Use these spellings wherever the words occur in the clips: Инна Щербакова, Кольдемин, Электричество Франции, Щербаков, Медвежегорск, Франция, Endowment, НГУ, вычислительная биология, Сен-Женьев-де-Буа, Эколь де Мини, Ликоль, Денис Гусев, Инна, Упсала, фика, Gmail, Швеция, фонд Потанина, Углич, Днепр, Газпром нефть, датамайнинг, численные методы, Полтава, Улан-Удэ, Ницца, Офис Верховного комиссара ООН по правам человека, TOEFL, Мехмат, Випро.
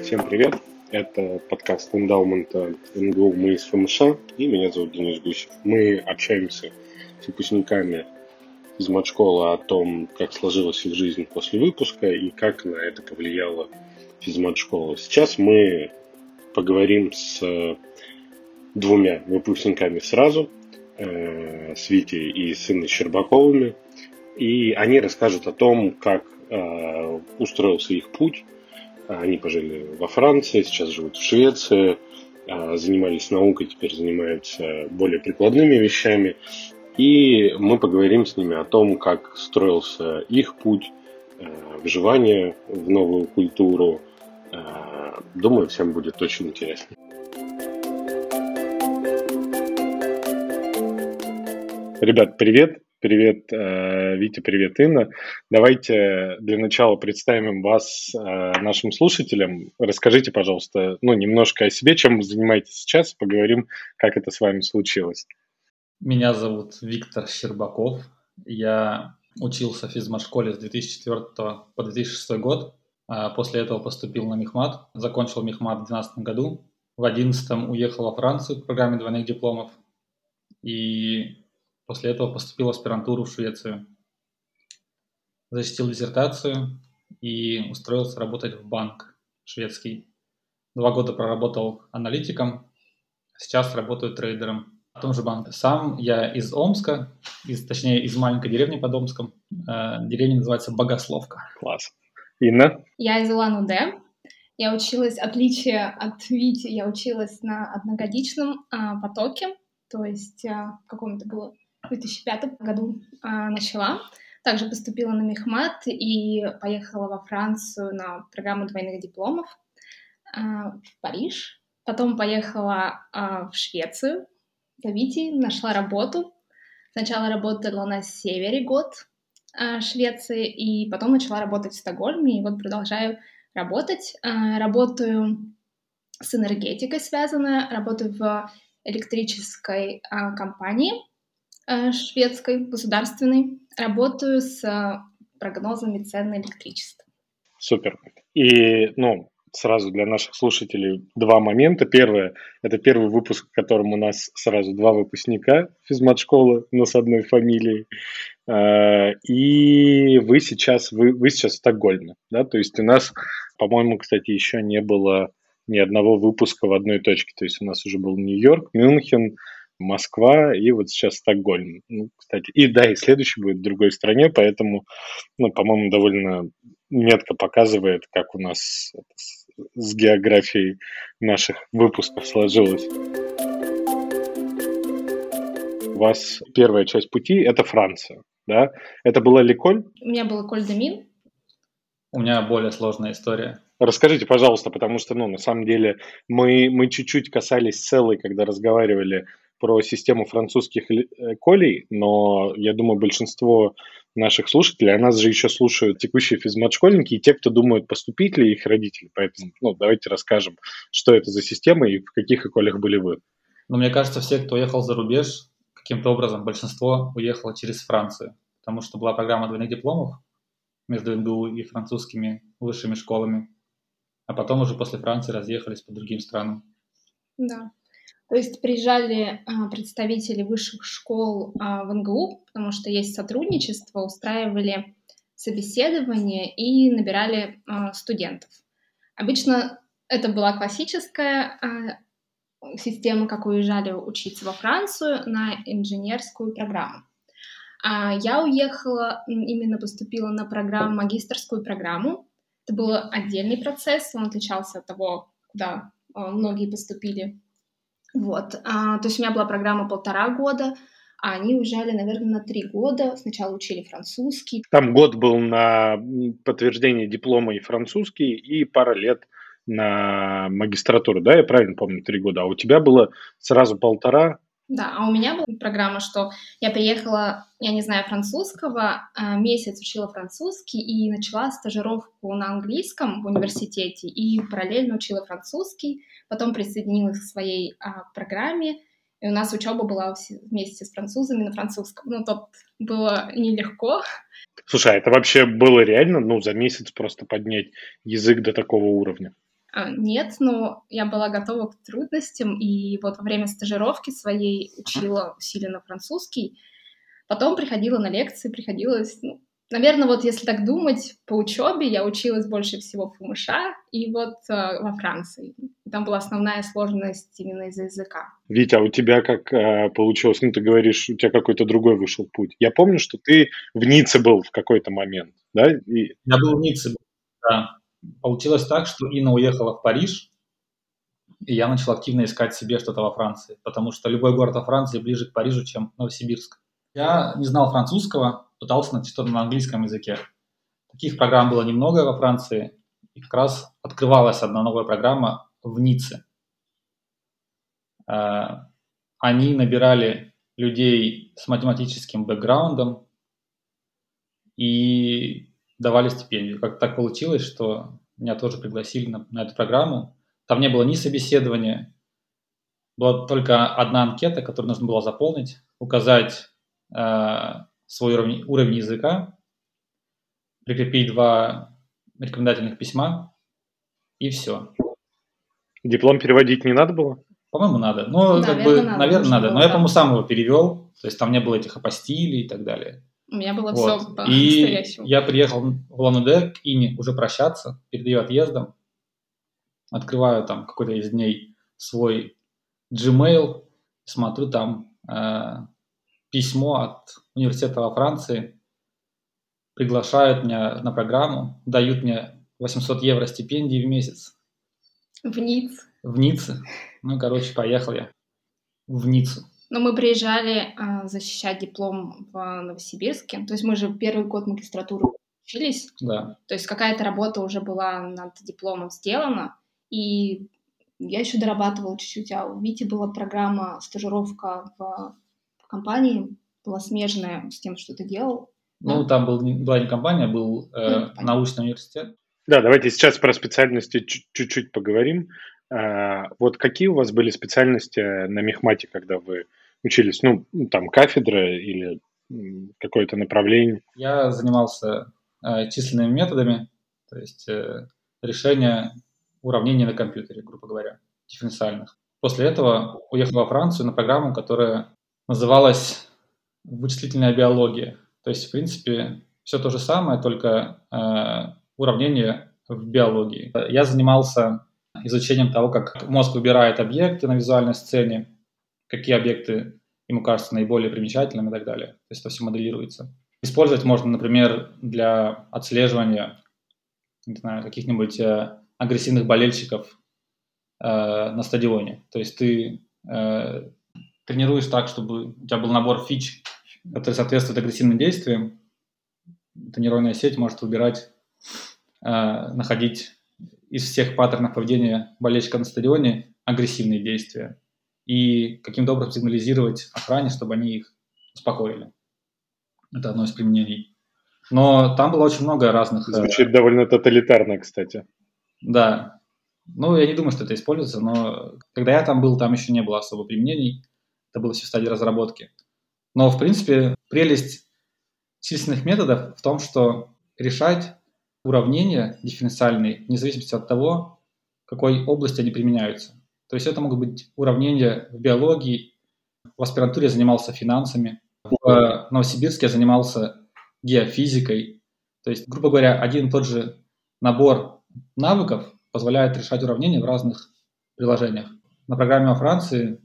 Всем привет! Это подкаст Endowment НГУ, мы из ФМШ, и меня зовут Денис Гусев. Мы общаемся с выпускниками из матшколы о том, как сложилась их жизнь после выпуска и как на это повлияла физматшкола. Сейчас мы поговорим с двумя выпускниками сразу, с Витей и с Инной Щербаковыми, и они расскажут о том, как устроился их путь. Они пожили во Франции, сейчас живут в Швеции, занимались наукой, теперь занимаются более прикладными вещами. И мы поговорим с ними о том, как строился их путь, вживание в новую культуру. Думаю, всем будет очень интересно. Ребят, привет! Привет, Витя, привет, Инна. Давайте для начала представим вас нашим слушателям. Расскажите, пожалуйста, немножко о себе, чем вы занимаетесь сейчас, поговорим, как это с вами случилось. Меня зовут Виктор Щербаков. Я учился в физматшколе с 2004 по 2006 год. После этого поступил на Мехмат. Закончил Мехмат в 2012 году. В 2011 уехал во Францию по программе двойных дипломов. И... после этого поступил в аспирантуру в Швецию, защитил диссертацию и устроился работать в банк шведский. 2 года проработал аналитиком, сейчас работаю трейдером в том же банке. Сам я из Омска, из маленькой деревни под Омском. Деревня называется Богословка. Класс. Инна? Я из Улан-Удэ. Я училась, в отличие от Вити, я училась на одногодичном потоке, то есть в каком-то было... в 2005 году начала, также поступила на Мехмат и поехала во Францию на программу двойных дипломов в Париж. Потом поехала в Швецию, в Вити, нашла работу. Сначала работала на севере год Швеции, и потом начала работать в Стокгольме, и вот продолжаю работать. Работаю с энергетикой связанной, работаю в электрической компании, шведской, государственной. Работаю с прогнозами цен на электричество. Супер. И, сразу для наших слушателей два момента. Первое, это первый выпуск, в котором у нас сразу два выпускника физмат-школы, но с одной фамилией. И вы сейчас в Стокгольме, да? То есть у нас, по-моему, кстати, еще не было ни одного выпуска в одной точке. То есть у нас уже был Нью-Йорк, Мюнхен, Москва и вот сейчас Стокгольм. Кстати, и следующий будет в другой стране, поэтому, по-моему, довольно метко показывает, как у нас с географией наших выпусков сложилось. У вас первая часть пути – это Франция, да? Это была Ликоль? У меня был Кольдемин. У меня более сложная история. Расскажите, пожалуйста, потому что, на самом деле, мы чуть-чуть касались целой, когда разговаривали про систему французских колей, но, я думаю, большинство наших слушателей, а нас же еще слушают текущие физмат-школьники и те, кто думают, поступить ли их родители. Поэтому давайте расскажем, что это за система и в каких эколях были вы. Мне кажется, все, кто уехал за рубеж, каким-то образом большинство уехало через Францию, потому что была программа двойных дипломов между НГУ и французскими высшими школами, а потом уже после Франции разъехались по другим странам. Да. То есть приезжали представители высших школ в НГУ, потому что есть сотрудничество, устраивали собеседование и набирали студентов. Обычно это была классическая система, как уезжали учиться во Францию на инженерскую программу. Я уехала, именно поступила на программу, магистерскую программу. Это был отдельный процесс, он отличался от того, куда многие поступили. То есть у меня была программа 1,5 года, а они уезжали, наверное, на 3 года. Сначала учили французский. Там год был на подтверждение диплома и французский, и пара лет на магистратуру, да? Я правильно помню, 3 года. А у тебя было сразу 1,5? Да, а у меня была программа, что я приехала, я не знаю французского, месяц учила французский и начала стажировку на английском в университете и параллельно учила французский, потом присоединилась к своей программе И у нас учеба была вместе с французами на французском. Ну, тут было нелегко. Слушай, а это вообще было реально, ну, за месяц просто поднять язык до такого уровня? Нет, но я была готова к трудностям, и вот во время стажировки своей учила усиленно французский. Потом приходила на лекции, приходилось... Ну, наверное, вот если так думать, по учебе я училась больше всего в ФМШ и вот во Франции. Там была основная сложность именно из-за языка. Витя, а у тебя как получилось? Ну, ты говоришь, у тебя какой-то другой вышел путь. Я помню, что ты в Ницце был в какой-то момент, да? Я был в Ницце, да. Получилось так, что Инна уехала в Париж, и я начал активно искать себе что-то во Франции, потому что любой город во Франции ближе к Парижу, чем Новосибирск. Я не знал французского, пытался найти что-то на английском языке. Таких программ было немного во Франции, и как раз открывалась одна новая программа в Ницце. Они набирали людей с математическим бэкграундом и давали стипендию. Как так получилось, что меня тоже пригласили на эту программу. Там не было ни собеседования, была только одна анкета, которую нужно было заполнить, указать свой уровень языка, прикрепить 2 рекомендательных письма, и все. Диплом переводить не надо было? По-моему, надо. Ну, наверное, надо. Но я, по-моему, сам его перевел, то есть там не было этих апостилей и так далее. У меня было вот. Все по-настоящему. И я приехал в Улан-Удэ к Ине уже прощаться, перед ее отъездом. Открываю там какой-то из дней свой Gmail, смотрю там письмо от университета во Франции. Приглашают меня на программу, дают мне 800 евро стипендии в месяц. В Ницце. В Ницце. Ну, короче, поехал я в Ниццу. Но мы приезжали защищать диплом в Новосибирске. То есть мы же первый год магистратуры учились. Да. То есть какая-то работа уже была над дипломом сделана. И я еще дорабатывала чуть-чуть. А у Вити была программа стажировка в компании. Была смежная с тем, что ты делал. Ну, да? Там была не компания, был научный университет. Да, давайте сейчас про специальности чуть-чуть поговорим. Вот какие у вас были специальности на Мехмате, когда вы учились? Ну, там кафедра или какое-то направление? Я занимался численными методами, то есть решение уравнений на компьютере, грубо говоря, дифференциальных. После этого уехал во Францию на программу, которая называлась «Вычислительная биология». То есть, в принципе, все то же самое, только уравнения в биологии. Я занимался изучением того, как мозг выбирает объекты на визуальной сцене, какие объекты ему кажутся наиболее примечательными и так далее. То есть это все моделируется. Использовать можно, например, для отслеживания, не знаю, каких-нибудь агрессивных болельщиков на стадионе. То есть ты тренируешь так, чтобы у тебя был набор фич, который соответствует агрессивным действиям. Эта нейронная сеть может выбирать, находить из всех паттернов поведения болельщика на стадионе агрессивные действия и каким-то образом сигнализировать охране, чтобы они их успокоили. Это одно из применений. Но там было очень много разных... Звучит довольно тоталитарно, кстати. Да. Ну, я не думаю, что это используется, но когда я там был, там еще не было особо применений. Это было все в стадии разработки. Но, в принципе, прелесть численных методов в том, что решать уравнения дифференциальные, вне зависимости от того, в какой области они применяются. То есть это могут быть уравнения в биологии, в аспирантуре я занимался финансами, в Новосибирске я занимался геофизикой. То есть, грубо говоря, один и тот же набор навыков позволяет решать уравнения в разных приложениях. На программе во Франции,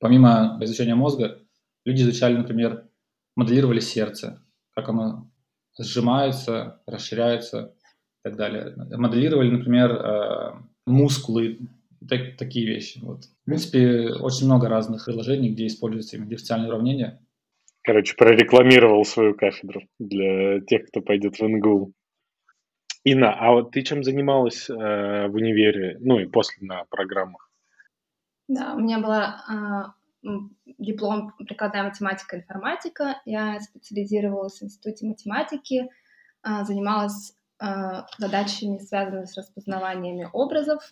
помимо изучения мозга, люди изучали, например, моделировали сердце, как оно сжимаются, расширяются и так далее. Моделировали, например, мускулы, такие вещи. Вот. В принципе, очень много разных приложений, где используются именно дифференциальные уравнения. Короче, прорекламировал свою кафедру для тех, кто пойдет в НГУ. Инна, а вот ты чем занималась в универе, ну и после на программах? Да, у меня была... диплом «Прикладная математика и информатика». Я специализировалась в Институте математики, занималась задачами, связанными с распознаваниями образов.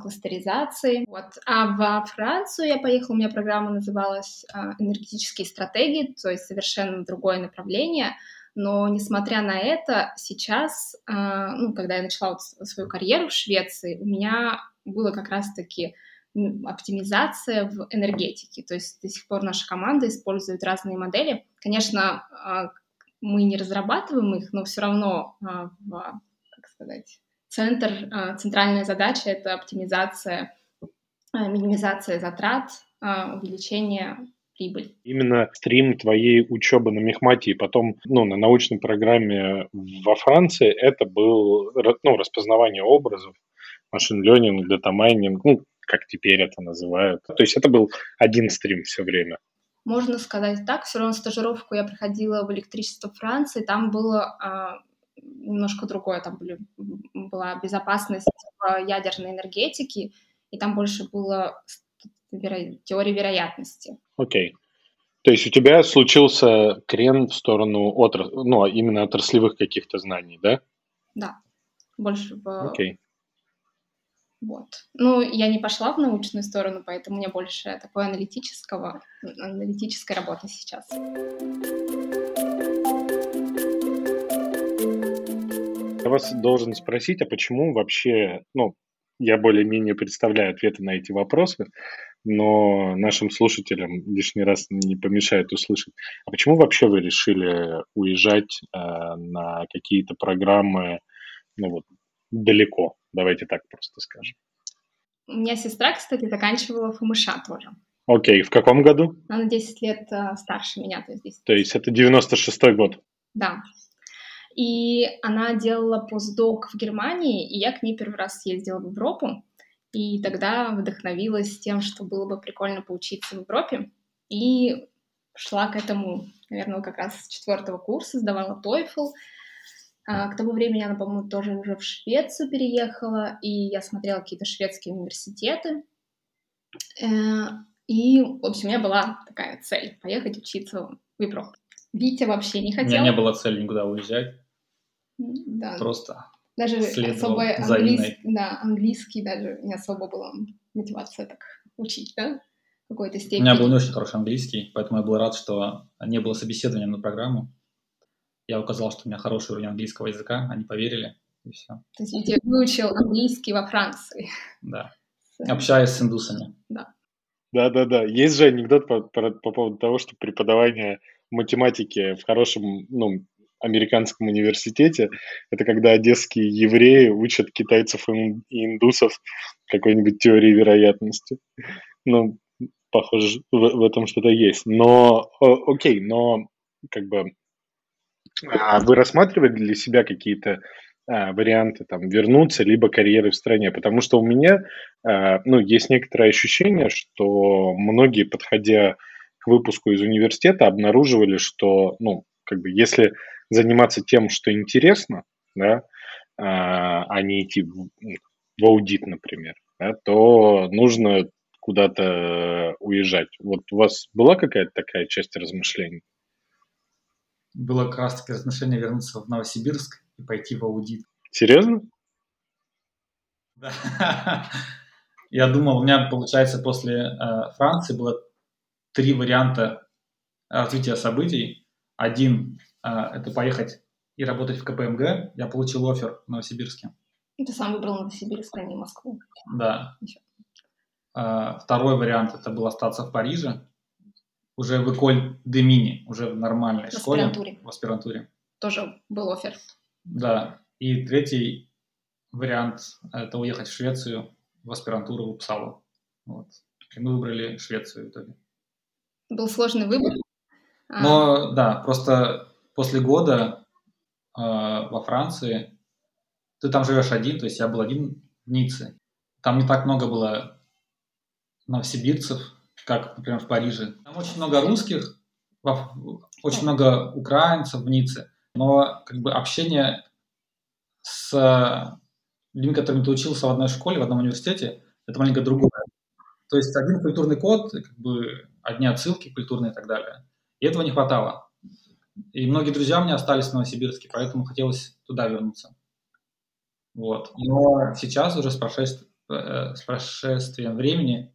кластеризации. Вот. А во Францию я поехала, у меня программа называлась «Энергетические стратегии», то есть совершенно другое направление. Но, несмотря на это, сейчас, когда я начала свою карьеру в Швеции, у меня было как раз-таки оптимизация в энергетике. То есть до сих пор наша команда использует разные модели. Конечно, мы не разрабатываем их, но все равно, центральная задача — это оптимизация, минимизация затрат, увеличение прибыль. Именно стрим твоей учебы на Мехмате и потом на научной программе во Франции это был распознавание образов, машин ленинг, датамайнинг, как теперь это называют. То есть это был один стрим все время. Можно сказать так. Все равно стажировку я проходила в Электричество Франции, там было немножко другое, там была безопасность ядерной энергетики, и там больше было теории вероятности. Окей. То есть у тебя случился крен в сторону именно отраслевых каких-то знаний, да? Да. Больше в... Окей. Вот. Я не пошла в научную сторону, поэтому у меня больше такой аналитической работы сейчас. Я вас должен спросить, а почему вообще, я более-менее представляю ответы на эти вопросы, но нашим слушателям лишний раз не помешает услышать. А почему вообще вы решили уезжать на какие-то программы, далеко? Давайте так просто скажем. У меня сестра, кстати, заканчивала ФМШ тоже. Окей, в каком году? Она на 10 лет старше меня, то есть 10 лет. То есть это 96-й год? Да. И она делала постдок в Германии, и я к ней первый раз съездила в Европу, и тогда вдохновилась тем, что было бы прикольно поучиться в Европе, и шла к этому, наверное, как раз с 4 курса, сдавала TOEFL. К тому времени она, по-моему, тоже уже в Швецию переехала, и я смотрела какие-то шведские университеты, и, в общем, у меня была такая цель — поехать учиться в Випро. Витя вообще не хотел. У меня не было цели никуда уезжать. Да. Просто даже особо английский даже не особо была мотивация так учить, да, в какой-то степени. У меня был не очень хороший английский, поэтому я был рад, что не было собеседования на программу. Я указал, что у меня хороший уровень английского языка, они поверили, и все. То есть я выучил английский во Франции. Да, общаюсь с индусами. Да. Есть же анекдот по поводу того, что преподавание математики в хорошем, американском университете, это когда одесские евреи учат китайцев и индусов какой-нибудь теории вероятности. Похоже, в этом что-то есть. Но, окей, но как бы... А вы рассматривали для себя какие-то варианты вернуться, либо карьеры в стране? Потому что у меня есть некоторое ощущение, что многие, подходя к выпуску из университета, обнаруживали, что если заниматься тем, что интересно, да, а не идти в аудит, например, да, то нужно куда-то уезжать. Вот у вас была какая-то такая часть размышлений? Было как раз-таки размышление вернуться в Новосибирск и пойти в аудит. Серьезно? Да. Я думал, у меня, получается, после Франции было 3 варианта развития событий. Один – это поехать и работать в КПМГ. Я получил оффер в Новосибирске. Ты сам выбрал Новосибирск, а не Москву. Да. Второй вариант – это было остаться в Париже. Уже в Эколь де Мини, уже в нормальной школе. В аспирантуре. Тоже был оффер. Да. И третий вариант – это уехать в Швецию, в аспирантуру, в Упсалу. Вот. И мы выбрали Швецию в итоге. Был сложный выбор. Но, да, просто после года во Франции ты там живешь один, то есть я был один в Ницце. Там не так много было новосибирцев, как, например, в Париже. Там очень много русских, очень много украинцев в Ницце, но общение с людьми, которыми ты учился в одной школе, в одном университете, это маленько другое. То есть один культурный код, одни отсылки культурные и так далее. И этого не хватало. И многие друзья у меня остались в Новосибирске, поэтому хотелось туда вернуться. Вот. Но сейчас уже с с прошествием времени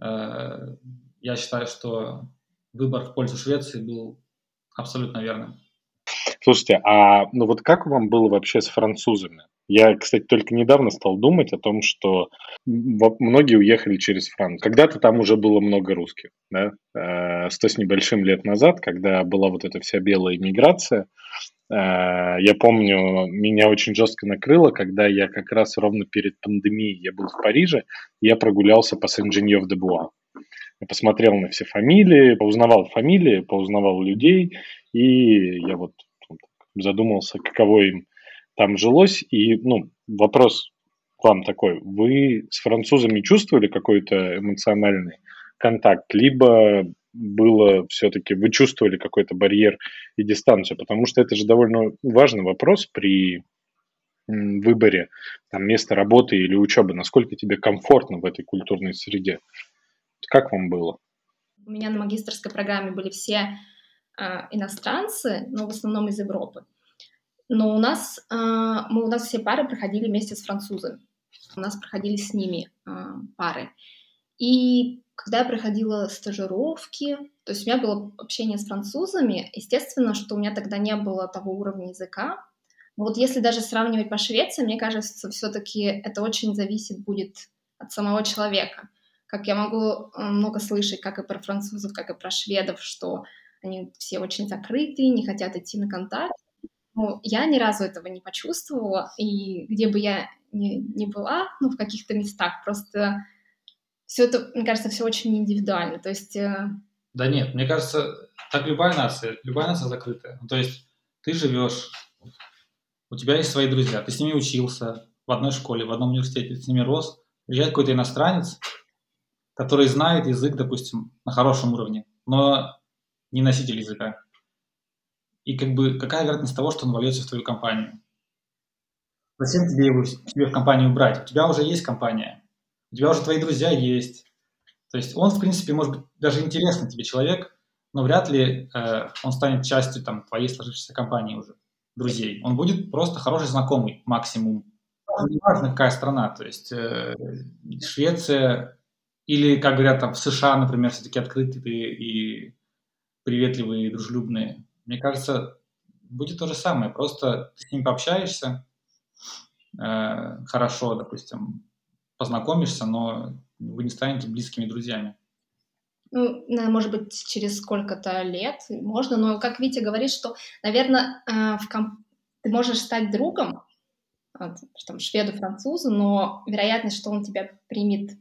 я считаю, что выбор в пользу Швеции был абсолютно верным. Слушайте, а ну вот как вам было вообще с французами? Я, кстати, только недавно стал думать о том, что многие уехали через Францию. Когда-то там уже было много русских, да? 100 с небольшим лет назад, когда была вот эта вся белая иммиграция, я помню, меня очень жестко накрыло, когда я как раз ровно перед пандемией, я был в Париже, я прогулялся по Сен-Женьев-де-Буа. Я посмотрел на все фамилии, поузнавал людей, и я вот задумался, каково им там жилось. И, ну, вопрос к вам такой. Вы с французами чувствовали какой-то эмоциональный контакт? Либо было все-таки, вы чувствовали какой-то барьер и дистанцию? Потому что это же довольно важный вопрос при выборе там, места работы или учебы. Насколько тебе комфортно в этой культурной среде? Как вам было? У меня на магистерской программе были все иностранцы, но в основном из Европы. Но у нас все пары проходили вместе с французами. У нас проходили с ними пары. И когда я проходила стажировки, то есть у меня было общение с французами, естественно, что у меня тогда не было того уровня языка. Но вот если даже сравнивать по Швеции, мне кажется, все-таки это очень зависит будет от самого человека. Как я могу много слышать, как и про французов, как и про шведов, что они все очень закрытые, не хотят идти на контакт. Но я ни разу этого не почувствовала, и где бы я ни была, ну, в каких-то местах, просто все это, мне кажется, все очень индивидуально. То есть... Да нет, мне кажется, так любая нация закрытая. То есть ты живешь, у тебя есть свои друзья, ты с ними учился в одной школе, в одном университете, ты с ними рос, приезжает какой-то иностранец, который знает язык, допустим, на хорошем уровне, но не носитель языка. И как бы какая вероятность того, что он вольется в твою компанию? Зачем тебе в компанию брать? У тебя уже есть компания, у тебя уже твои друзья есть. То есть он, в принципе, может быть, даже интересный тебе человек, но вряд ли он станет частью там, твоей сложившейся компании уже, друзей. Он будет просто хороший знакомый, максимум. Не важно, какая страна. То есть Швеция... Или, как говорят, там, в США, например, все-таки открытые и приветливые, и дружелюбные. Мне кажется, будет то же самое. Просто ты с ними пообщаешься, хорошо, допустим, познакомишься, но вы не станете близкими друзьями. Ну, может быть, через сколько-то лет можно. Но, как Витя говорит, что, наверное, ты можешь стать другом, там, шведу, французу, но вероятность, что он тебя примет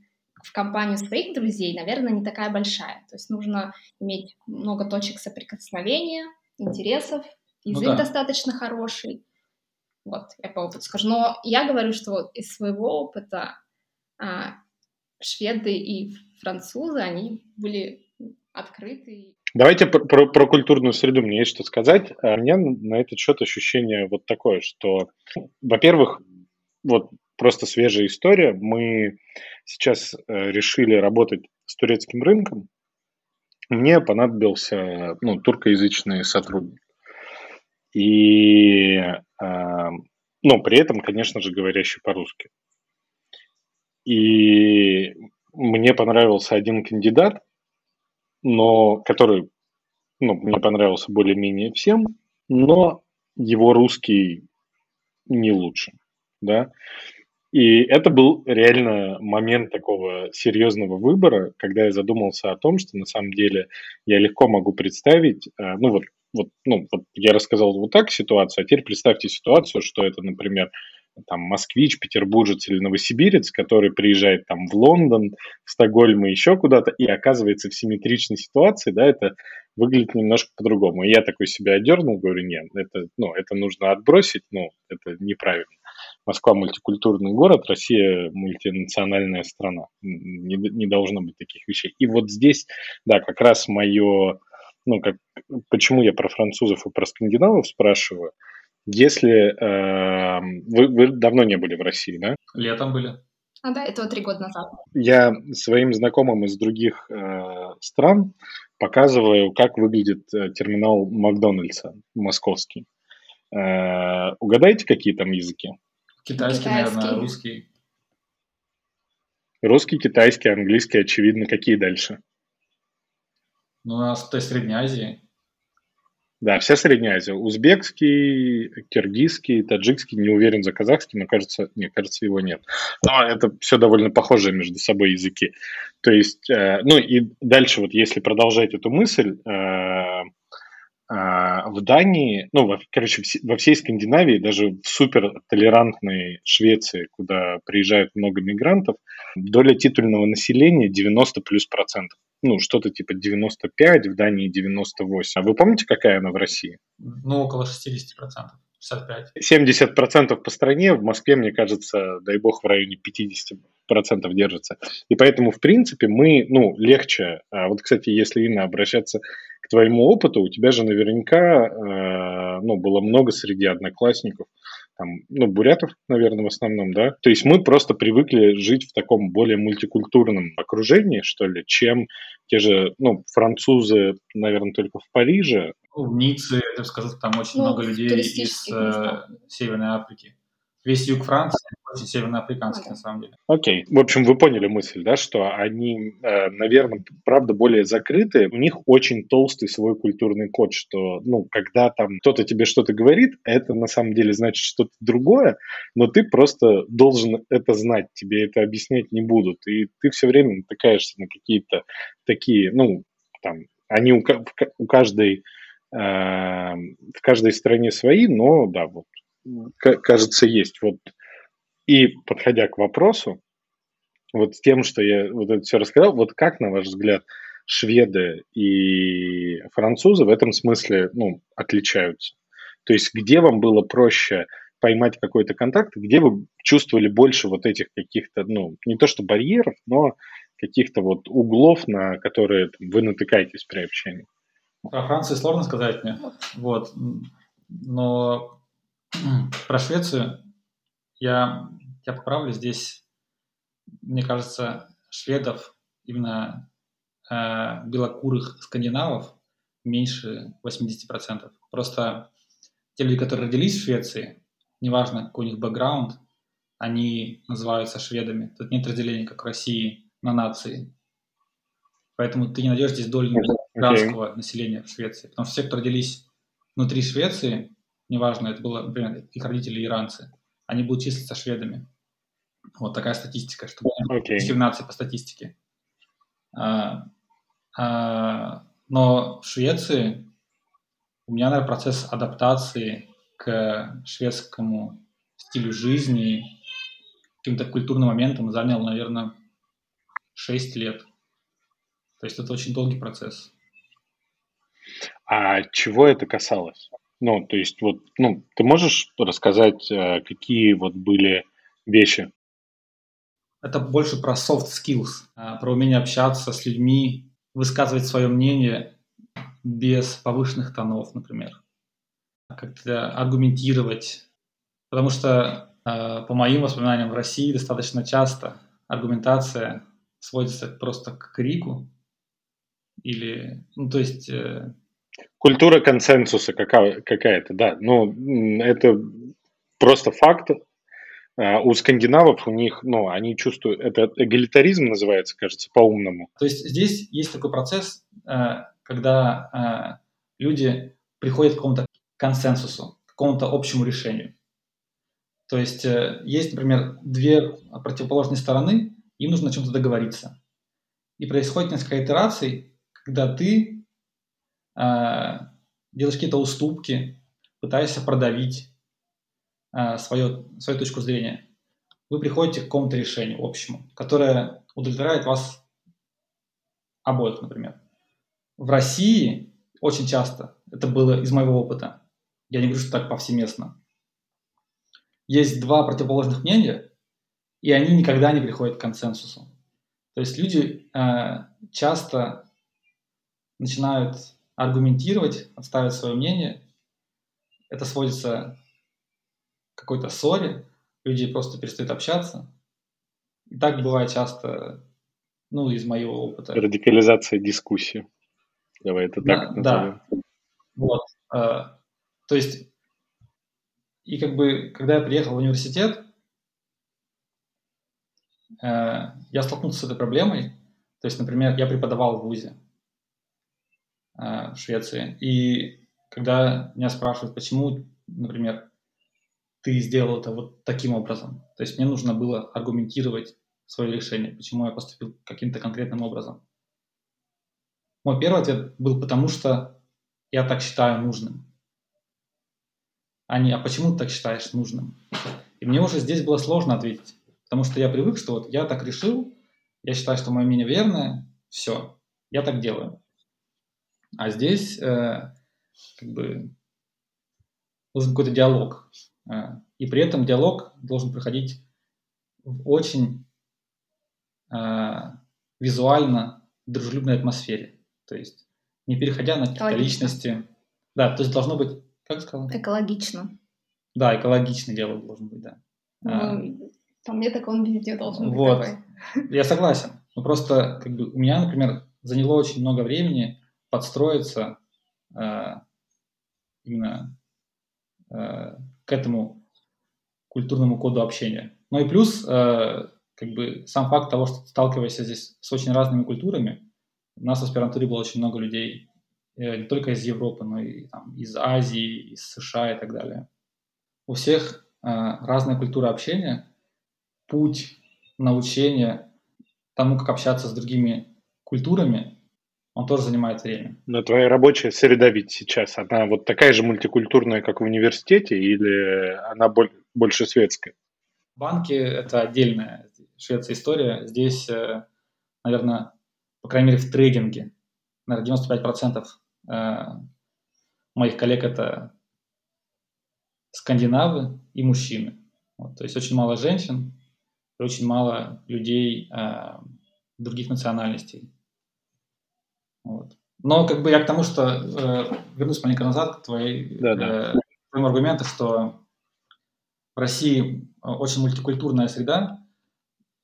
в компанию своих друзей, наверное, не такая большая. То есть нужно иметь много точек соприкосновения, интересов, язык достаточно хороший. Вот, я по опыту скажу. Но я говорю, что вот из своего опыта шведы и французы, они были открыты. Давайте про культурную среду мне есть что сказать. У меня на этот счет ощущение вот такое, что, во-первых, вот просто свежая история. Мы сейчас решили работать с турецким рынком. Мне понадобился туркоязычный сотрудник. И, при этом, конечно же, говорящий по-русски. И мне понравился один кандидат, но который, мне понравился более-менее всем, но его русский не лучше, да. И это был реально момент такого серьезного выбора, когда я задумался о том, что на самом деле я легко могу представить, я рассказал вот так ситуацию, а теперь представьте ситуацию, что это, например, там москвич, петербуржец или новосибирец, который приезжает там в Лондон, в Стокгольм и еще куда-то, и оказывается в симметричной ситуации, да, это выглядит немножко по-другому. И я такой себя одернул, говорю, нет, это нужно отбросить, это неправильно. Москва – мультикультурный город, Россия – мультинациональная страна. Не должно быть таких вещей. И вот здесь, да, как раз мое... почему я про французов и про скандинавов спрашиваю? Если... Вы давно не были в России, да? Летом были. А, да, это 3 года назад. Я своим знакомым из других стран показываю, как выглядит терминал Макдональдса московский. Угадайте, какие там языки? Китайский, наверное, русский. Русский, китайский, английский, очевидно. Какие дальше? Ну, у нас то есть Средняя Азия. Да, вся Средняя Азия. Узбекский, киргизский, таджикский. Не уверен за казахский, но кажется, нет, кажется, его нет. Но это все довольно похожие между собой языки. То есть, ну и дальше вот если продолжать эту мысль, в Дании, ну, короче, во всей Скандинавии, даже в супертолерантной Швеции, куда приезжают много мигрантов, доля титульного населения 90+%. Ну, что-то типа 95, в Дании 98. А вы помните, какая она в России? Ну, около 60%. 65. 70% по стране, в Москве, мне кажется, дай бог, в районе 50% держится. И поэтому, в принципе, мы, ну, легче. Вот, кстати, если, Инна, обращаться к твоему опыту, у тебя же наверняка, ну, было много среди одноклассников, там, ну, бурятов, наверное, в основном, да? То есть мы просто привыкли жить в таком более мультикультурном окружении, что ли, чем те же, ну, французы, наверное, только в Париже. В Ницце, я бы сказал, там очень много людей из Северной Африки. Весь юг Франции очень северноафриканский, на самом деле. Окей. В общем, вы поняли мысль, да, что они, наверное, правда, более закрытые. У них очень толстый свой культурный код, что, ну, когда там кто-то тебе что-то говорит, это на самом деле значит что-то другое, но ты просто должен это знать, тебе это объяснять не будут. И ты все время натыкаешься на какие-то такие, ну, там, они в каждой стране свои, но, да, вот. Кажется, есть. Вот. И подходя к вопросу, вот с тем, что я вот это все рассказал, вот как, на ваш взгляд, шведы и французы в этом смысле, ну, отличаются? То есть где вам было проще поймать какой-то контакт, где вы чувствовали больше вот этих каких-то, ну, не то что барьеров, но каких-то вот углов, на которые там, вы натыкаетесь при общении? Про Францию сложно сказать мне. Вот. Но... Про Швецию я поправлю. Здесь, мне кажется, шведов, именно белокурых скандинавов, меньше 80%. Просто те люди, которые родились в Швеции, неважно, какой у них бэкграунд, они называются шведами. Тут нет разделения, как в России, на нации. Поэтому ты не найдешь здесь долю мигрантского населения в Швеции. Потому что все, кто родились внутри Швеции, неважно, это было, например, их родители иранцы, они будут числиться шведами. Вот такая статистика, что 17 по статистике. Но в Швеции у меня, наверное, процесс адаптации к шведскому стилю жизни, каким-то культурным моментам занял, наверное, 6 лет. То есть это очень долгий процесс. А чего это касалось? Ну, то есть, вот, ну, ты можешь рассказать, какие вот были вещи? Это больше про soft skills, про умение общаться с людьми, высказывать свое мнение без повышенных тонов, например. Как-то аргументировать. Потому что, по моим воспоминаниям, в России достаточно часто аргументация сводится просто к крику. Или, ну, то есть... Культура консенсуса какая-то, да. Но это просто факт. У скандинавов, у них, ну, они чувствуют, это эгалитаризм называется, кажется, по-умному. То есть здесь есть такой процесс, когда люди приходят к какому-то консенсусу, к какому-то общему решению. То есть есть, например, две противоположные стороны, им нужно о чем-то договориться. И происходит несколько итераций, когда ты делаешь какие-то уступки, пытаешься продавить свою точку зрения. Вы приходите к какому-то решению общему, которое удовлетворяет вас обоих, например. В России очень часто, это было из моего опыта, я не говорю, что так повсеместно, есть два противоположных мнения, и они никогда не приходят к консенсусу. То есть люди часто начинают аргументировать, отставить свое мнение, это сводится к какой-то ссоре, люди просто перестают общаться. И так бывает часто, ну, из моего опыта. Радикализация дискуссии. Давай это так назовем. Да. Вот. То есть, и как бы, когда я приехал в университет, я столкнулся с этой проблемой. То есть, например, я преподавал в вузе в Швеции. И когда меня спрашивают, почему, например, ты сделал это вот таким образом. То есть мне нужно было аргументировать свое решение, почему я поступил каким-то конкретным образом. Мой первый ответ был: потому что я так считаю нужным. А не: а почему ты так считаешь нужным? И мне уже здесь было сложно ответить, потому что я привык, что вот я так решил, я считаю, что мое мнение верное, все, я так делаю. А здесь как бы должен какой-то диалог. И при этом диалог должен проходить в очень визуально дружелюбной атмосфере. То есть не переходя на какие-то личности. Да, то есть должно быть, как сказал? Экологично. Да, экологичный диалог должен быть, да. Ну, по мне, так он везде должен быть такой. Я согласен. Но просто как бы у меня, например, заняло очень много времени подстроиться именно к этому культурному коду общения. Ну и плюс, как бы, сам факт того, что сталкиваешься здесь с очень разными культурами. У нас в аспирантуре было очень много людей не только из Европы, но и там, из Азии, из США и так далее. У всех разная культура общения, путь научения тому, как общаться с другими культурами, он тоже занимает время. Но твоя рабочая среда ведь сейчас, она вот такая же мультикультурная, как в университете, или она больше светская? Банки – это отдельная шведская история. Здесь, наверное, по крайней мере в трейдинге, наверное, 95% моих коллег – это скандинавы и мужчины. Вот, то есть очень мало женщин и очень мало людей других национальностей. Вот. Но как бы я к тому, что вернусь маленько назад к твоему аргументу, что в России очень мультикультурная среда.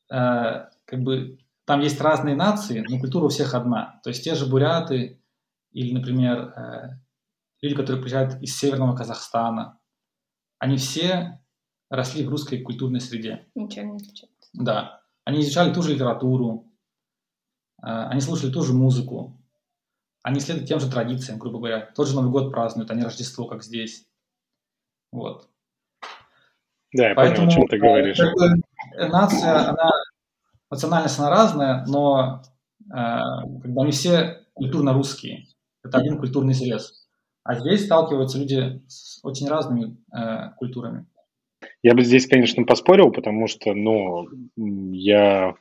Как бы там есть разные нации, но культура у всех одна. То есть те же буряты или, например, люди, которые приезжают из северного Казахстана, они все росли в русской культурной среде. Ничего не отличается. Да. Они изучали ту же литературу, они слушали ту же музыку, они следуют тем же традициям, грубо говоря. Тот же Новый год празднуют, а не Рождество, как здесь. Вот. Да, я понял, о чем ты говоришь. Нация, она, национальность, она разная, но как бы они все культурно-русские. Это один культурный срез. А здесь сталкиваются люди с очень разными культурами. Я бы здесь, конечно, поспорил, потому что, ну, я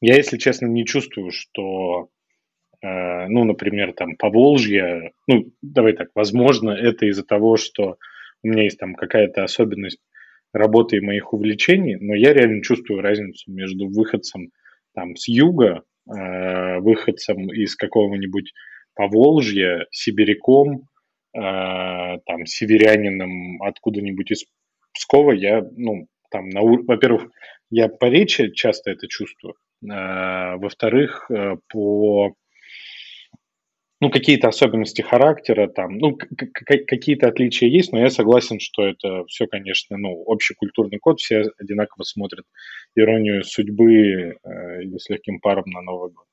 если честно, не чувствую, что, ну, например, там, Поволжье, ну, давай так, возможно, это из-за того, что у меня есть там какая-то особенность работы и моих увлечений, но я реально чувствую разницу между выходцем там с юга, выходцем из какого-нибудь Поволжья, сибиряком, там, северянином откуда-нибудь из Пскова. Я, ну, там, во-первых, я по речи часто это чувствую, во-вторых, по, ну, какие-то особенности характера, там, ну, какие-то отличия есть, но я согласен, что это все, конечно, ну, общекультурный код, все одинаково смотрят «Иронию судьбы» или «С легким паром на Новый год».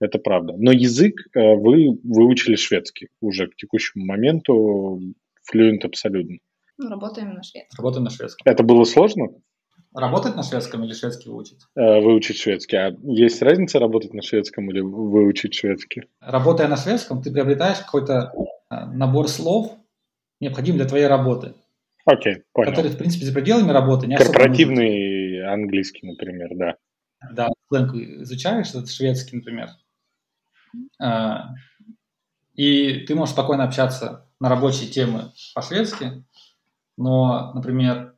Это правда. Но язык вы выучили шведский уже к текущему моменту, флюент абсолютно. Работаем на шведском. Работаем на шведском. Это было сложно? Работать на шведском или шведский выучить? Выучить шведский. А есть разница работать на шведском или выучить шведский? Работая на шведском, ты приобретаешь какой-то набор слов, необходимый для твоей работы. Окей, понял. Который, в принципе, за пределами работы не особо. Корпоративный английский, например, да. Да, сленг изучаешь, этот шведский, например, и ты можешь спокойно общаться на рабочие темы по-шведски, но, например,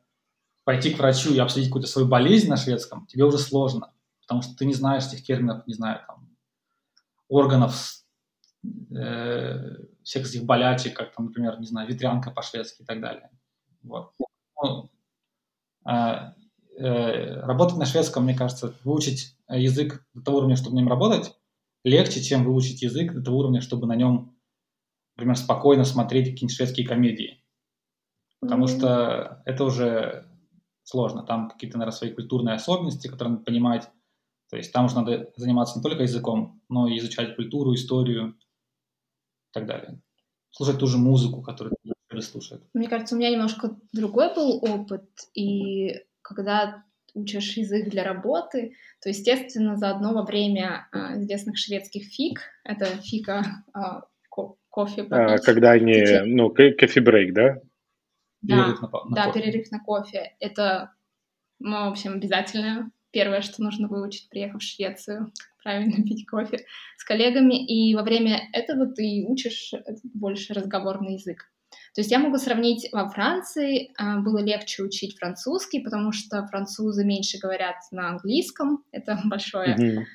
пойти к врачу и обсудить какую-то свою болезнь на шведском тебе уже сложно, потому что ты не знаешь этих терминов, не знаю, там, органов, всех этих болячек, как, там, например, не знаю, ветрянка по-шведски и так далее. Вот. Работать на шведском, мне кажется, выучить язык до того уровня, чтобы на нем работать, легче, чем выучить язык до того уровня, чтобы на нем, например, спокойно смотреть какие-нибудь шведские комедии. Потому что это уже сложно. Там какие-то, наверное, свои культурные особенности, которые надо понимать, То есть там уже надо заниматься не только языком, но и изучать культуру, историю и так далее. Слушать ту же музыку, которую ты слушаешь. Мне кажется, у меня немножко другой был опыт. И когда учишь язык для работы, то, естественно, заодно во время известных шведских фик, это фика кофе. Когда они, кофе-брейк, да? Перерыв на кофе. Это, в общем, обязательно первое, что нужно выучить, приехав в Швецию, как правильно пить кофе с коллегами. И во время этого ты учишь больше разговорный язык. То есть я могу сравнить, во Франции было легче учить французский, потому что французы меньше говорят на английском, это большое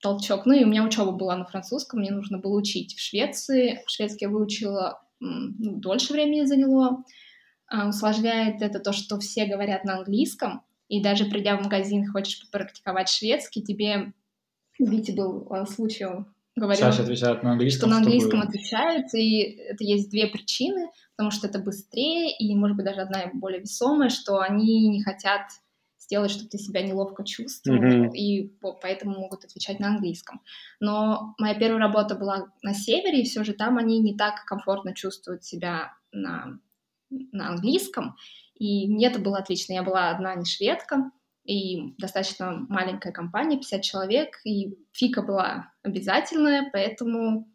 толчок. Ну и у меня учеба была на французском, мне нужно было учить в Швеции. Шведский я выучила, дольше времени заняло. Усложняет это то, что все говорят на английском, и даже придя в магазин, хочешь попрактиковать шведский, тебе, видите, был случай, отвечают на английском, что на английском отвечают, и это есть две причины, потому что это быстрее, и, может быть, даже одна более весомая, что они не хотят сделать, чтобы ты себя неловко чувствовал, и поэтому могут отвечать на английском. Но моя первая работа была на севере, и все же там они не так комфортно чувствуют себя на английском, и мне это было отлично. Я была одна не шведка, и достаточно маленькая компания, 50 человек, и фика была обязательная, поэтому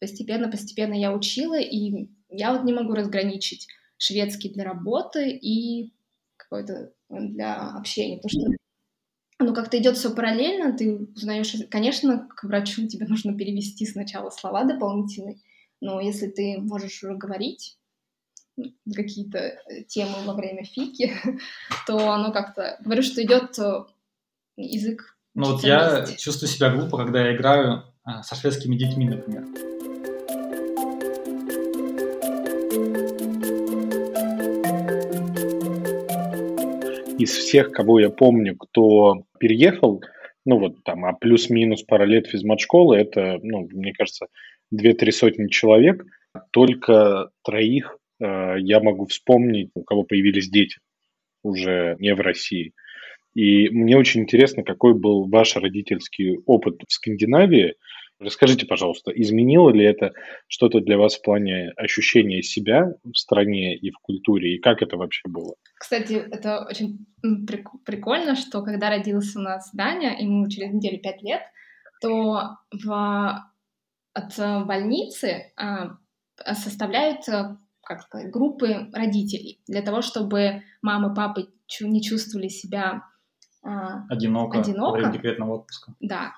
постепенно я учила, и я вот не могу разграничить шведский для работы и какой-то для общения, потому что как-то идет все параллельно, ты узнаешь, конечно, к врачу тебе нужно перевести сначала слова дополнительные, но если ты можешь уже говорить какие-то темы во время фики, то оно как-то... Говорю, что идет язык... Ну вот я чувствую себя глупо, когда я играю со шведскими детьми, например. Из всех, кого я помню, кто переехал, плюс-минус пара лет физмат-школы, это, мне кажется, 2-3 сотни человек, только троих я могу вспомнить, у кого появились дети уже не в России. И мне очень интересно, какой был ваш родительский опыт в Скандинавии. Расскажите, пожалуйста, изменило ли это что-то для вас в плане ощущения себя в стране и в культуре, и как это вообще было? Кстати, это очень прикольно, что когда родился у нас Даня, ему через неделю 5 лет, то от больницы составляют... группы родителей, для того, чтобы мамы, папы не чувствовали себя одиноко во время декретного отпуска. Да,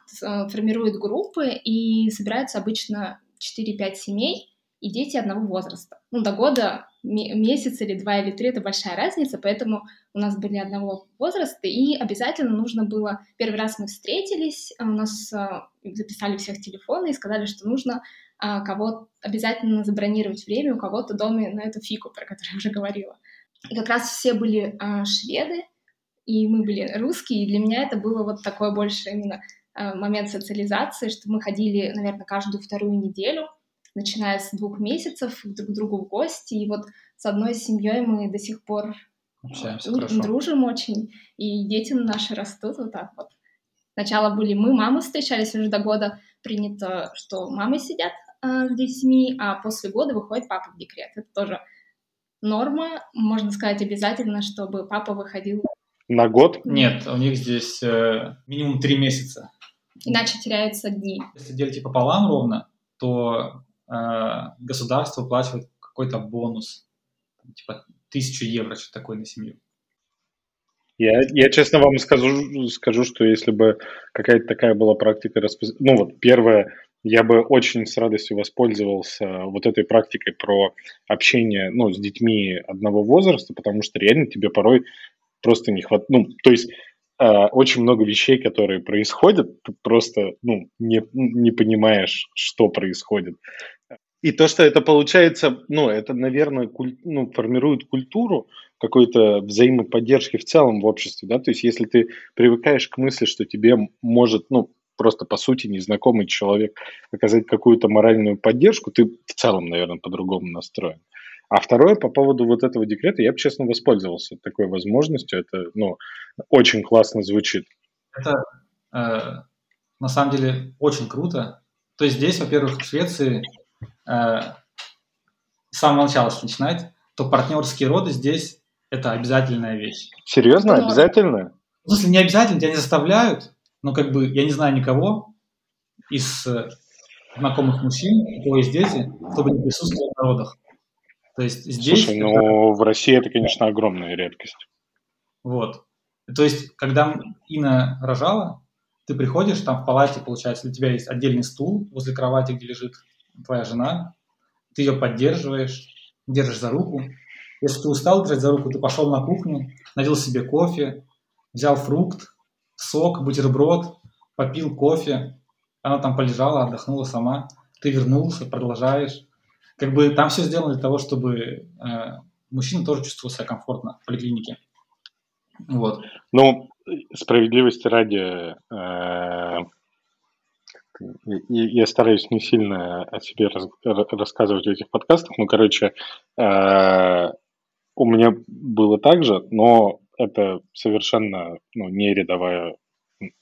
формируют группы, и собираются обычно 4-5 семей и дети одного возраста. До года, месяц или 2 или 3 — это большая разница, поэтому у нас были одного возраста, и обязательно нужно было... Первый раз мы встретились, у нас записали всех телефоны и сказали, что нужно... кого обязательно забронировать время у кого-то дома на эту фику, про которую я уже говорила. И как раз все были шведы, и мы были русские, и для меня это было вот такой больше именно момент социализации, что мы ходили, наверное, каждую вторую неделю, начиная с 2 месяцев, друг к другу в гости, и вот с одной семьей мы до сих пор дружим очень, и дети наши растут вот так вот. Сначала были мы, мамы встречались, уже до года принято, что мамы сидят с детьми, а после года выходит папа в декрет. Это тоже норма, можно сказать, обязательно, чтобы папа выходил... На год? Нет, у них здесь минимум 3 месяца. Иначе теряются дни. Если делить пополам ровно, то государство выплачивает какой-то бонус, 1000 евро, что-то такое на семью. Я честно вам скажу, что если бы какая-то такая была практика распространена... Первое, я бы очень с радостью воспользовался вот этой практикой про общение, с детьми одного возраста, потому что реально тебе порой просто не хватает... очень много вещей, которые происходят, ты просто, не понимаешь, что происходит. И то, что это получается, это, наверное, формирует культуру какой-то взаимоподдержки в целом в обществе, да, то есть если ты привыкаешь к мысли, что тебе может, просто по сути незнакомый человек оказать какую-то моральную поддержку, ты в целом, наверное, по-другому настроен. А второе, по поводу вот этого декрета, я бы, честно, воспользовался такой возможностью, это, очень классно звучит. Это на самом деле очень круто. То есть здесь, во-первых, в Швеции, с самого начала начинать, то партнерские роды здесь это обязательная вещь. Серьезно? Ну, обязательно? В смысле, не обязательно, тебя не заставляют, но как бы я не знаю никого из знакомых мужчин, у кого есть дети, чтобы не присутствовал на родах. То есть здесь... Слушай, ну в России это, конечно, огромная редкость. Вот. То есть, когда Инна рожала, ты приходишь, там в палате, получается, у тебя есть отдельный стул возле кровати, где лежит твоя жена, ты ее поддерживаешь, держишь за руку. Если ты устал держать за руку, ты пошел на кухню, налил себе кофе, взял фрукт, сок, бутерброд, попил кофе, она там полежала, отдохнула сама, ты вернулся, продолжаешь. Как бы там все сделано для того, чтобы мужчина тоже чувствовал себя комфортно в поликлинике. Вот. Ну, справедливости ради, я стараюсь не сильно о себе рассказывать в этих подкастах, ну, короче, у меня было так же, но это совершенно не рядовая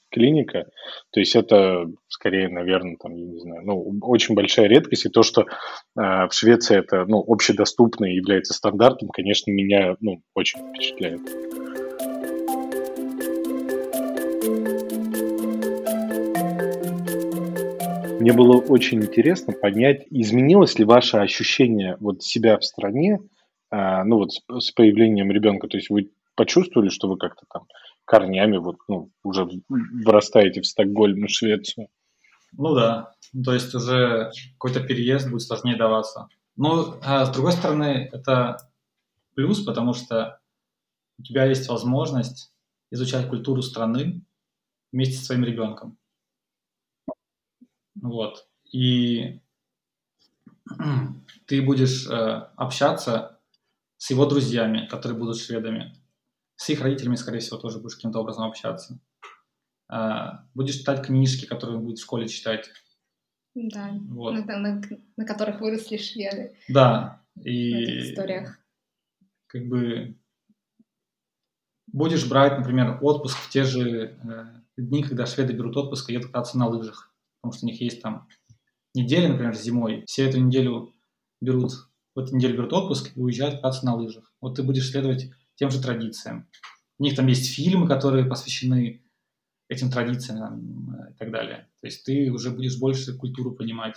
клиника, то есть это скорее, наверное, там, я не знаю, очень большая редкость, и то, что в Швеции это, общедоступно и является стандартом, конечно, меня, очень впечатляет. Мне было очень интересно понять, изменилось ли ваше ощущение себя в стране, с появлением ребенка, то есть вы почувствовали, что вы как-то там корнями уже вырастаете в Стокгольм, в Швецию? Ну да, то есть уже какой-то переезд будет сложнее даваться. Ну, а с другой стороны, это плюс, потому что у тебя есть возможность изучать культуру страны вместе со своим ребенком. Вот. И ты будешь общаться с его друзьями, которые будут шведами. С их родителями, скорее всего, тоже будешь каким-то образом общаться. Будешь читать книжки, которые он будет в школе читать. Да, вот. на которых выросли шведы. Да. И в этих историях. Как бы будешь брать, например, отпуск в те же дни, когда шведы берут отпуск и едут кататься на лыжах. Потому что у них есть там неделя, например, зимой. Все эту неделю берут, в эту неделю берут отпуск и уезжают кататься на лыжах. Вот ты будешь следовать тем же традициям. У них там есть фильмы, которые посвящены этим традициям и так далее. То есть ты уже будешь больше культуру понимать.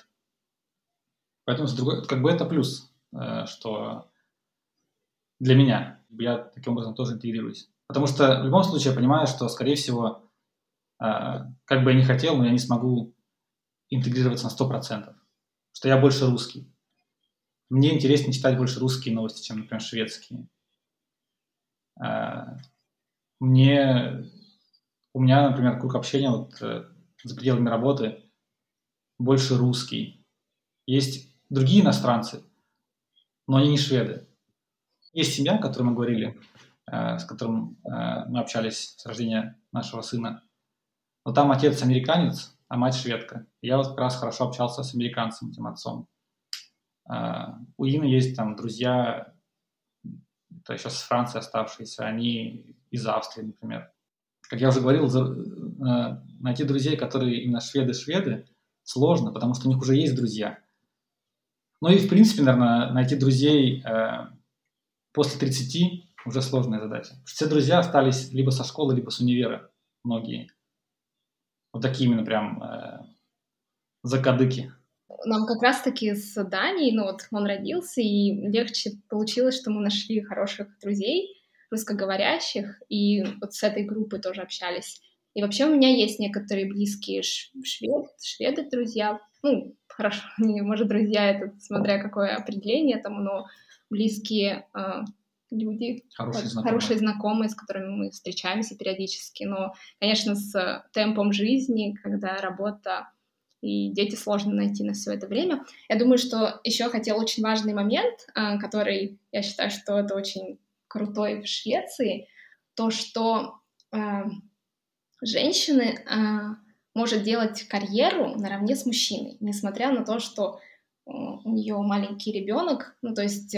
Поэтому как бы это плюс, что для меня. Я таким образом тоже интегрируюсь. Потому что в любом случае я понимаю, что, скорее всего, как бы я ни хотел, но я не смогу интегрироваться на 100%, что я больше русский. Мне интереснее читать больше русские новости, чем, например, шведские. У меня, например, круг общения за пределами работы больше русский. Есть другие иностранцы, но они не шведы. Есть семья, о которой мы говорили, с которым мы общались с рождения нашего сына. Но там отец американец, а мать шведка. Я вот как раз хорошо общался с американцем, этим отцом. У Инны есть там друзья, это еще с Франции оставшиеся, они из Австрии, например. Как я уже говорил, найти друзей, которые именно шведы-шведы, сложно, потому что у них уже есть друзья. Ну и, в принципе, наверное, найти друзей после 30 уже сложная задача. Все друзья остались либо со школы, либо с универа, многие. Вот такие именно прям закадыки. Нам как раз-таки с Даней, он родился, и легче получилось, что мы нашли хороших друзей, русскоговорящих, и вот с этой группой тоже общались. И вообще у меня есть некоторые близкие шведы, друзья. Ну, хорошо, может, друзья, это смотря какое определение там, но близкие люди, хорошие знакомые, с которыми мы встречаемся периодически, но, конечно, с темпом жизни, когда работа и дети сложно найти на все это время. Я думаю, что еще хотел очень важный момент, который, я считаю, что это очень крутой в Швеции, то, что женщины может делать карьеру наравне с мужчиной, несмотря на то, что у нее маленький ребенок, то есть...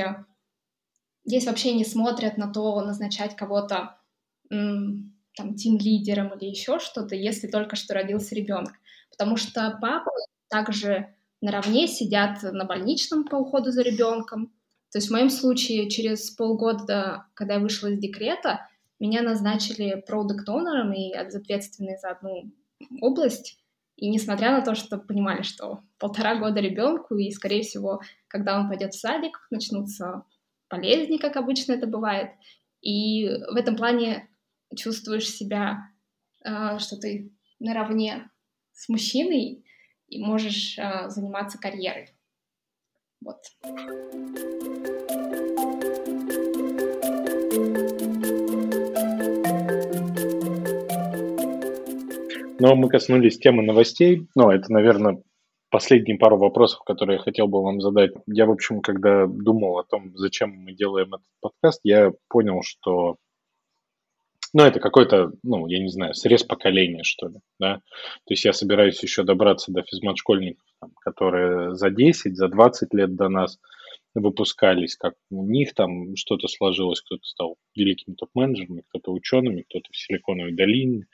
Здесь вообще не смотрят на то, назначать кого-то там тим-лидером или еще что-то, если только что родился ребенок. Потому что папы также наравне сидят на больничном по уходу за ребенком. То есть в моем случае через полгода, когда я вышла из декрета, меня назначили продакт-онером и ответственной за одну область. И несмотря на то, что понимали, что 1,5 года ребенку, и, скорее всего, когда он пойдет в садик, начнутся болезни, как обычно это бывает. И в этом плане чувствуешь себя, что ты наравне с мужчиной и можешь заниматься карьерой. Вот. Ну, мы коснулись темы новостей. Ну, это, наверное, последние пару вопросов, которые я хотел бы вам задать. Я, в общем, когда думал о том, зачем мы делаем этот подкаст, я понял, что... Ну, это какой-то, ну, я не знаю, срез поколения, что ли, да. То есть я собираюсь еще добраться до физмат-школьников, которые за 10, за 20 лет до нас выпускались, как у них там что-то сложилось, кто-то стал великим топ-менеджером, кто-то учеными, кто-то в Силиконовой долине.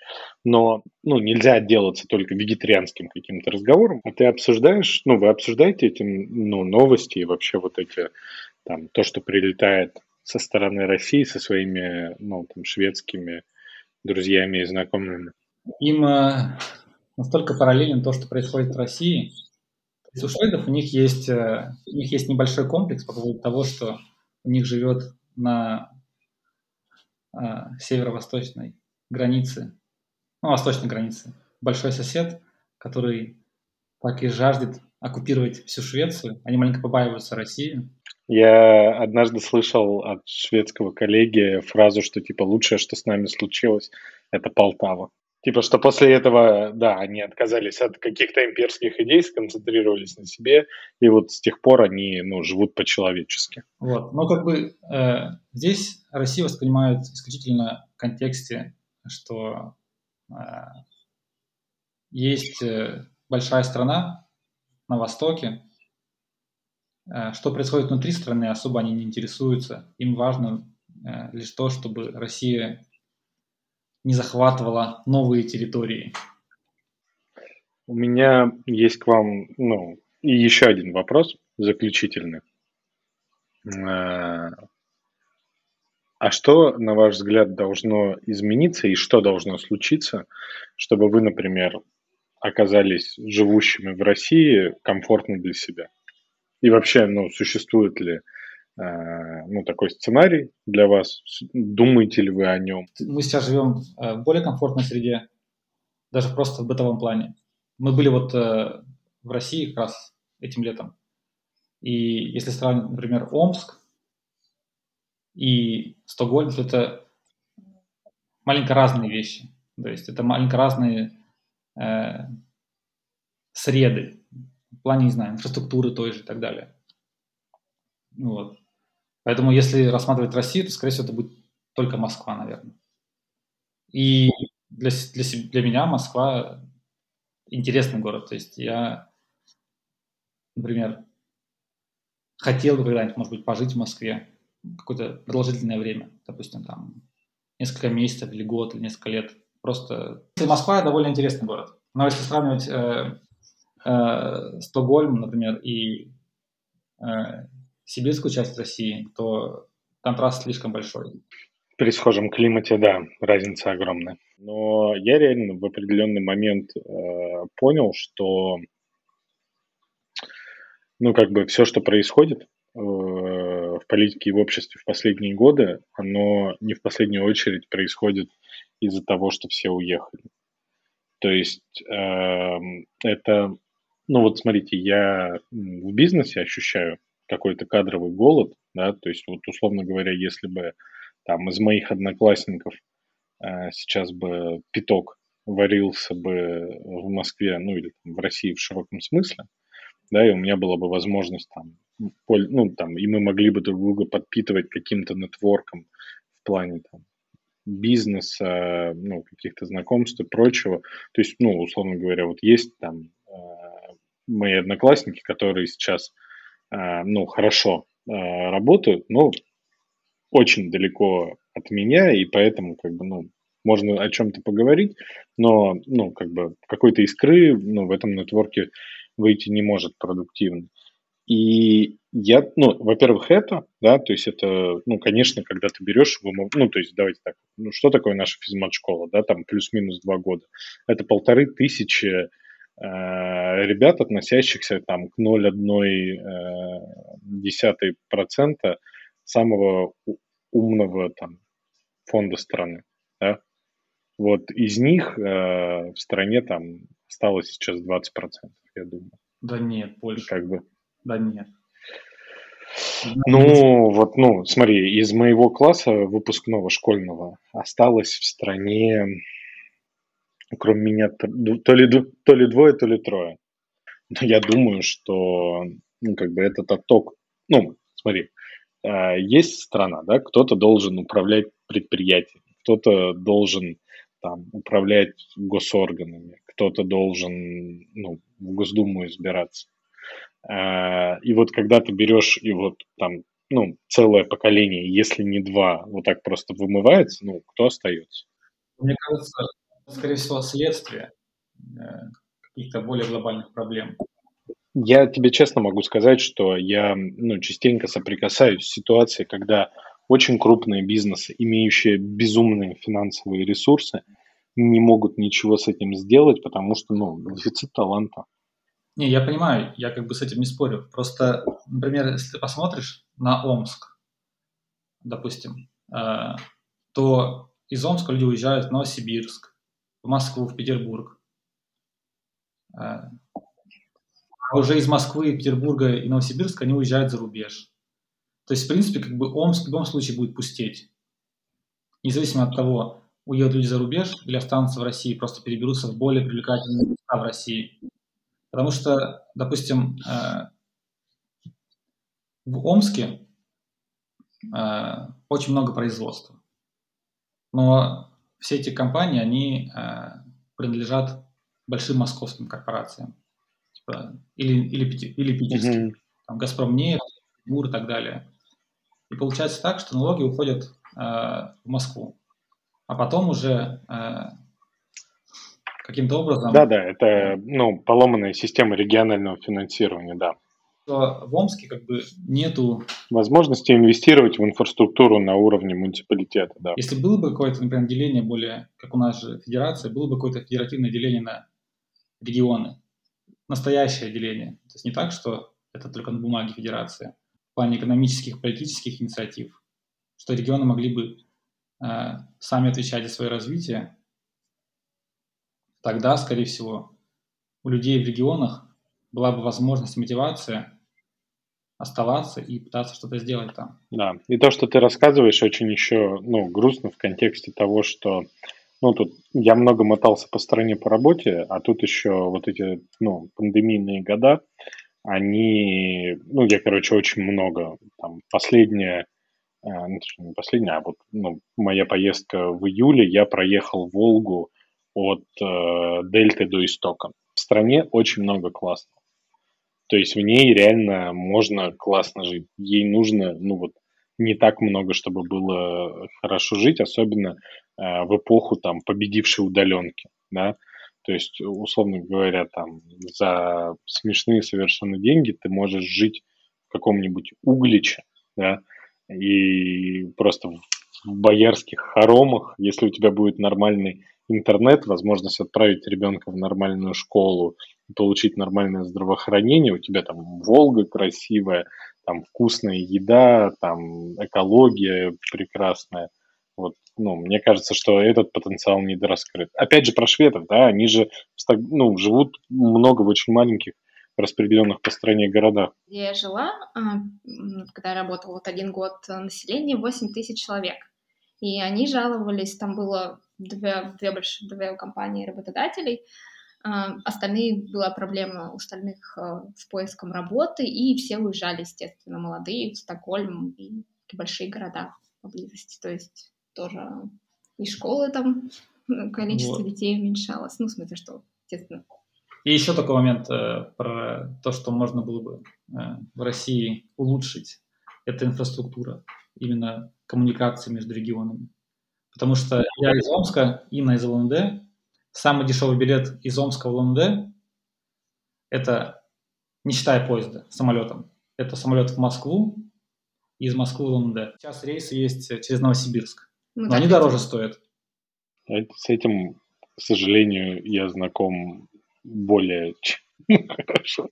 Но, ну, нельзя отделаться только вегетарианским каким-то разговором. А ты обсуждаешь, ну, вы обсуждаете эти, ну, новости и вообще вот эти, там, то, что прилетает со стороны России, со своими, ну, там, шведскими друзьями и знакомыми? Им настолько параллельно то, что происходит в России. То есть у шведов у них есть небольшой комплекс по поводу того, что у них живет на северо-восточной границе, ну, восточной границе, большой сосед, который так и жаждет оккупировать всю Швецию. Они маленько побаиваются России. Я однажды слышал от шведского коллеги фразу, что типа лучшее, что с нами случилось, это Полтава. Типа, что после этого, да, они отказались от каких-то имперских идей, сконцентрировались на себе, и вот с тех пор они, ну, живут по-человечески. Вот, но как бы здесь Россию воспринимают исключительно в контексте, что есть большая страна на востоке. Что происходит внутри страны, особо они не интересуются. Им важно лишь то, чтобы Россия не захватывала новые территории. У меня есть к вам, ну, и еще один вопрос заключительный. А что, на ваш взгляд, должно измениться и что должно случиться, чтобы вы, например, оказались живущими в России комфортно для себя? И вообще, ну, существует ли ну, такой сценарий для вас? Думаете ли вы о нем? Мы сейчас живем в более комфортной среде, даже просто в бытовом плане. Мы были вот в России как раз этим летом. И если сравнить, например, Омск и Стокгольм, то это маленько разные вещи. То есть это маленько разные среды. В плане, не знаю, инфраструктуры той же и так далее. Вот. Поэтому, если рассматривать Россию, то, скорее всего, это будет только Москва, наверное. И для меня Москва интересный город. То есть я, например, хотел бы когда-нибудь, может быть, пожить в Москве какое-то продолжительное время, допустим, там несколько месяцев или год, или несколько лет. Просто Москва довольно интересный город. Но если сравнивать Стокгольм, например, и сибирскую часть России, то контраст слишком большой. При схожем климате, да, разница огромная. Но я реально в определенный момент понял, что, ну, как бы все, что происходит в политике и в обществе в последние годы, оно не в последнюю очередь происходит из-за того, что все уехали. То есть это... Ну вот смотрите, я в бизнесе ощущаю какой-то кадровый голод, да, то есть вот условно говоря, если бы там из моих одноклассников сейчас бы пяток варился бы в Москве, ну или там, в России в широком смысле, да, и у меня была бы возможность там, ну там, и мы могли бы друг друга подпитывать каким-то нетворком в плане там бизнеса, ну, каких-то знакомств и прочего. То есть, ну, условно говоря, вот есть там мои одноклассники, которые сейчас, ну, хорошо работают, но очень далеко от меня, и поэтому, как бы, ну, можно о чем-то поговорить, но, ну, как бы какой-то искры, ну, в этом нетворке выйти не может продуктивно. И я, ну, во-первых, это, да, то есть это, ну, конечно, когда ты берешь, ну, то есть давайте так, ну, что такое наша физмат-школа, да, там плюс-минус 2 года, это 1500 ребят, относящихся там к 0,1% самого умного там фонда страны, да? Вот из них в стране там осталось сейчас 20%, я думаю. Да нет, больше. Как бы. Да нет. Ну, вот, ну, смотри, из моего класса выпускного школьного осталось в стране... Кроме меня, то ли 2, то ли 3. Но я думаю, что, ну, как бы этот отток... Ну, смотри, есть страна, да, кто-то должен управлять предприятием, кто-то должен там управлять госорганами, кто-то должен, ну, в Госдуму избираться. И вот когда ты берешь, и вот там, ну, целое поколение, если не 2, вот так просто вымывается, ну, кто остается? Мне кажется... Скорее всего, следствие каких-то более глобальных проблем. Я тебе честно могу сказать, что я, ну, частенько соприкасаюсь с ситуацией, когда очень крупные бизнесы, имеющие безумные финансовые ресурсы, не могут ничего с этим сделать, потому что, ну, дефицит таланта. Не, я понимаю, я как бы с этим не спорю. Просто, например, если ты посмотришь на Омск, допустим, то из Омска люди уезжают в Новосибирск, в Москву, в Петербург. А уже из Москвы, Петербурга и Новосибирска они уезжают за рубеж. То есть, в принципе, как бы Омск в любом случае будет пустеть. Независимо от того, уедут люди за рубеж или останутся в России, просто переберутся в более привлекательные места в России. Потому что, допустим, в Омске очень много производства. Но все эти компании, они принадлежат большим московским корпорациям. Типа, или питерским. Там, Газпром нефть, МУР и так далее. И получается так, что налоги уходят в Москву. А потом уже каким-то образом... Да-да, это, ну, поломанная система регионального финансирования, да. В Омске как бы нету... возможности инвестировать в инфраструктуру на уровне муниципалитета, да. Если было бы какое-то, например, деление более, как у нас же федерация, было бы какое-то федеративное деление на регионы. Настоящее деление. То есть не так, что это только на бумаге федерация. В плане экономических, политических инициатив. Что регионы могли бы сами отвечать за свое развитие. Тогда, скорее всего, у людей в регионах была бы возможность, мотивация оставаться и пытаться что-то сделать там. Да, и то, что ты рассказываешь, очень еще, ну, грустно в контексте того, что, ну, тут я много мотался по стране по работе, а тут еще вот эти, ну, пандемийные года, они, ну, я, короче, очень много, там, вот моя поездка в июле, я проехал Волгу от Дельты до Истока. В стране очень много классного. То есть в ней реально можно классно жить. Ей нужно, ну вот, не так много, чтобы было хорошо жить, особенно в эпоху там победившей удаленки, да. То есть, условно говоря, там за смешные совершенно деньги ты можешь жить в каком-нибудь Угличе, да, и просто в боярских хоромах, если у тебя будет нормальный интернет, возможность отправить ребенка в нормальную школу, получить нормальное здравоохранение, у тебя там Волга красивая, там вкусная еда, там экология прекрасная. Вот, ну, мне кажется, что этот потенциал недораскрыт. Опять же, про шведов, да, они же, ну, живут много в очень маленьких распределенных по стране городах. Где я жила, когда я работала вот 1 год, население 8000 человек. И они жаловались, там было две компании работодателей, остальные была проблема у остальных с поиском работы, и все уезжали, естественно, молодые, в Стокгольм и большие города поблизости, то есть тоже и школы там, количество детей уменьшалось, ну, в смысле, что, естественно. И еще такой момент про то, что можно было бы в России улучшить, это инфраструктура, именно коммуникации между регионами. Потому что я из Омска, Инна из Улан-Удэ. Самый дешевый билет из Омска в Улан-Удэ – это, не считая поезда, самолетом. Это самолет в Москву и из Москвы в Улан-Удэ. Сейчас рейсы есть через Новосибирск. Но они дороже стоят. С этим, к сожалению, я знаком более хорошо.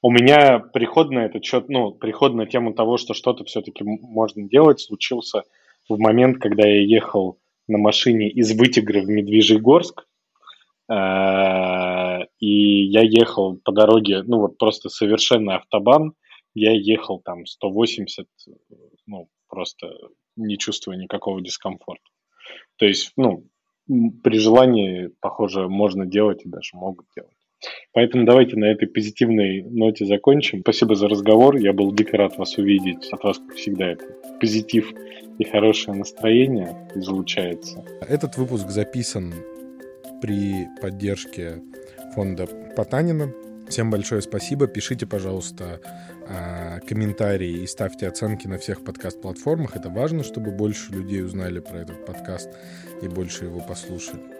У меня приход на этот счет, приход на тему того, что что-то все-таки можно делать, случился в момент, когда я ехал на машине из Вытегры в Медвежегорск, и я ехал по дороге, просто совершенно автобан, я ехал там 180, просто не чувствуя никакого дискомфорта. То есть, при желании, похоже, можно делать и даже могут делать. Поэтому давайте на этой позитивной ноте закончим. Спасибо за разговор. Я был дико рад вас увидеть. От вас, как всегда, это позитив и хорошее настроение излучается. Этот выпуск записан при поддержке фонда Потанина. Всем большое спасибо. Пишите, пожалуйста, комментарии и ставьте оценки на всех подкаст-платформах. Это важно, чтобы больше людей узнали про этот подкаст и больше его послушали.